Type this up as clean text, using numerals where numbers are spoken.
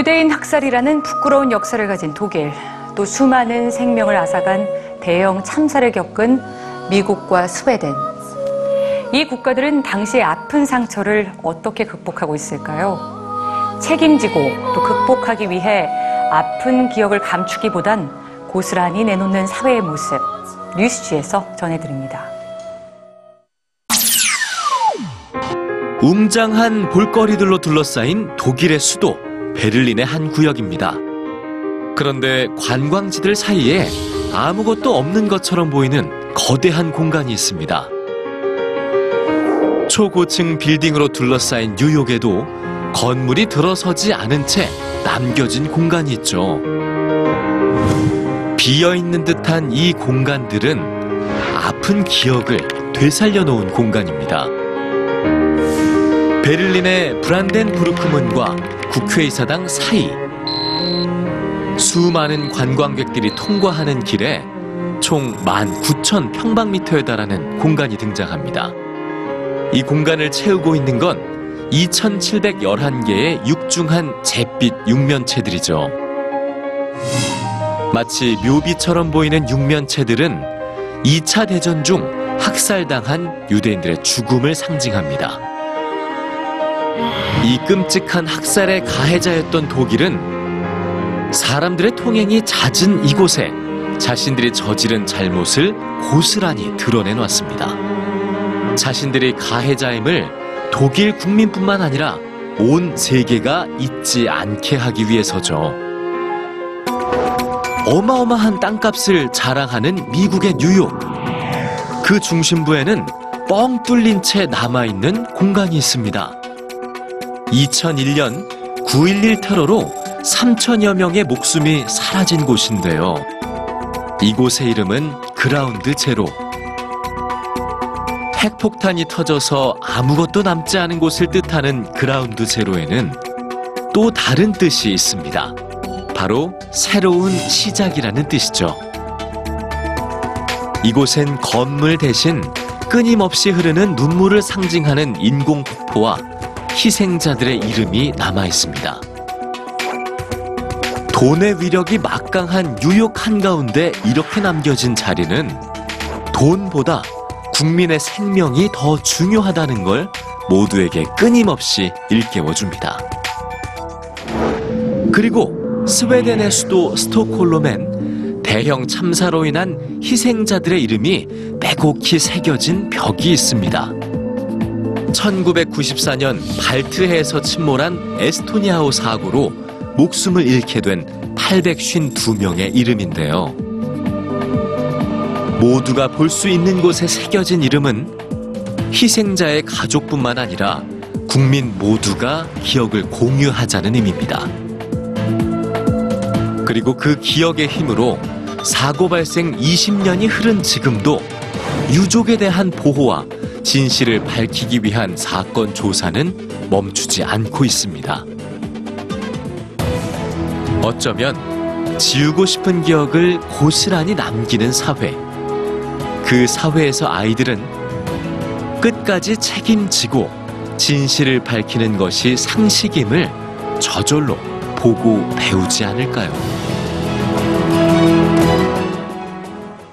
유대인 학살이라는 부끄러운 역사를 가진 독일, 또 수많은 생명을 앗아간 대형 참사를 겪은 미국과 스웨덴. 이 국가들은 당시의 아픈 상처를 어떻게 극복하고 있을까요? 책임지고 또 극복하기 위해 아픈 기억을 감추기보단 고스란히 내놓는 사회의 모습, 뉴스G에서 전해드립니다. 웅장한 볼거리들로 둘러싸인 독일의 수도 베를린의 한 구역입니다. 그런데 관광지들 사이에 아무것도 없는 것처럼 보이는 거대한 공간이 있습니다. 초고층 빌딩으로 둘러싸인 뉴욕에도 건물이 들어서지 않은 채 남겨진 공간이 있죠. 비어있는 듯한 이 공간들은 아픈 기억을 되살려 놓은 공간입니다. 베를린의 브란덴부르크문과 국회의사당 사이, 수많은 관광객들이 통과하는 길에 총 19,000 평방미터에 달하는 공간이 등장합니다. 이 공간을 채우고 있는 건 2,711개의 육중한 잿빛 육면체들이죠. 마치 묘비처럼 보이는 육면체들은 2차 대전 중 학살당한 유대인들의 죽음을 상징합니다. 이 끔찍한 학살의 가해자였던 독일은 사람들의 통행이 잦은 이곳에 자신들이 저지른 잘못을 고스란히 드러내놨습니다. 자신들이 가해자임을 독일 국민뿐만 아니라 온 세계가 잊지 않게 하기 위해서죠. 어마어마한 땅값을 자랑하는 미국의 뉴욕. 그 중심부에는 뻥 뚫린 채 남아있는 공간이 있습니다. 2001년 9.11 테러로 3,000여 명의 목숨이 사라진 곳인데요. 이곳의 이름은 그라운드 제로. 핵폭탄이 터져서 아무것도 남지 않은 곳을 뜻하는 그라운드 제로에는 또 다른 뜻이 있습니다. 바로 새로운 시작이라는 뜻이죠. 이곳엔 건물 대신 끊임없이 흐르는 눈물을 상징하는 인공폭포와 희생자들의 이름이 남아있습니다. 돈의 위력이 막강한 뉴욕 한가운데 이렇게 남겨진 자리는 돈보다 국민의 생명이 더 중요하다는 걸 모두에게 끊임없이 일깨워줍니다. 그리고 스웨덴의 수도 스톡홀름엔 대형 참사로 인한 희생자들의 이름이 빼곡히 새겨진 벽이 있습니다. 1994년 발트해에서 침몰한 에스토니아호 사고로 목숨을 잃게 된 852명의 이름인데요. 모두가 볼 수 있는 곳에 새겨진 이름은 희생자의 가족뿐만 아니라 국민 모두가 기억을 공유하자는 의미입니다. 그리고 그 기억의 힘으로 사고 발생 20년이 흐른 지금도 유족에 대한 보호와 진실을 밝히기 위한 사건 조사는 멈추지 않고 있습니다. 어쩌면 지우고 싶은 기억을 고스란히 남기는 사회. 그 사회에서 아이들은 끝까지 책임지고 진실을 밝히는 것이 상식임을 저절로 보고 배우지 않을까요?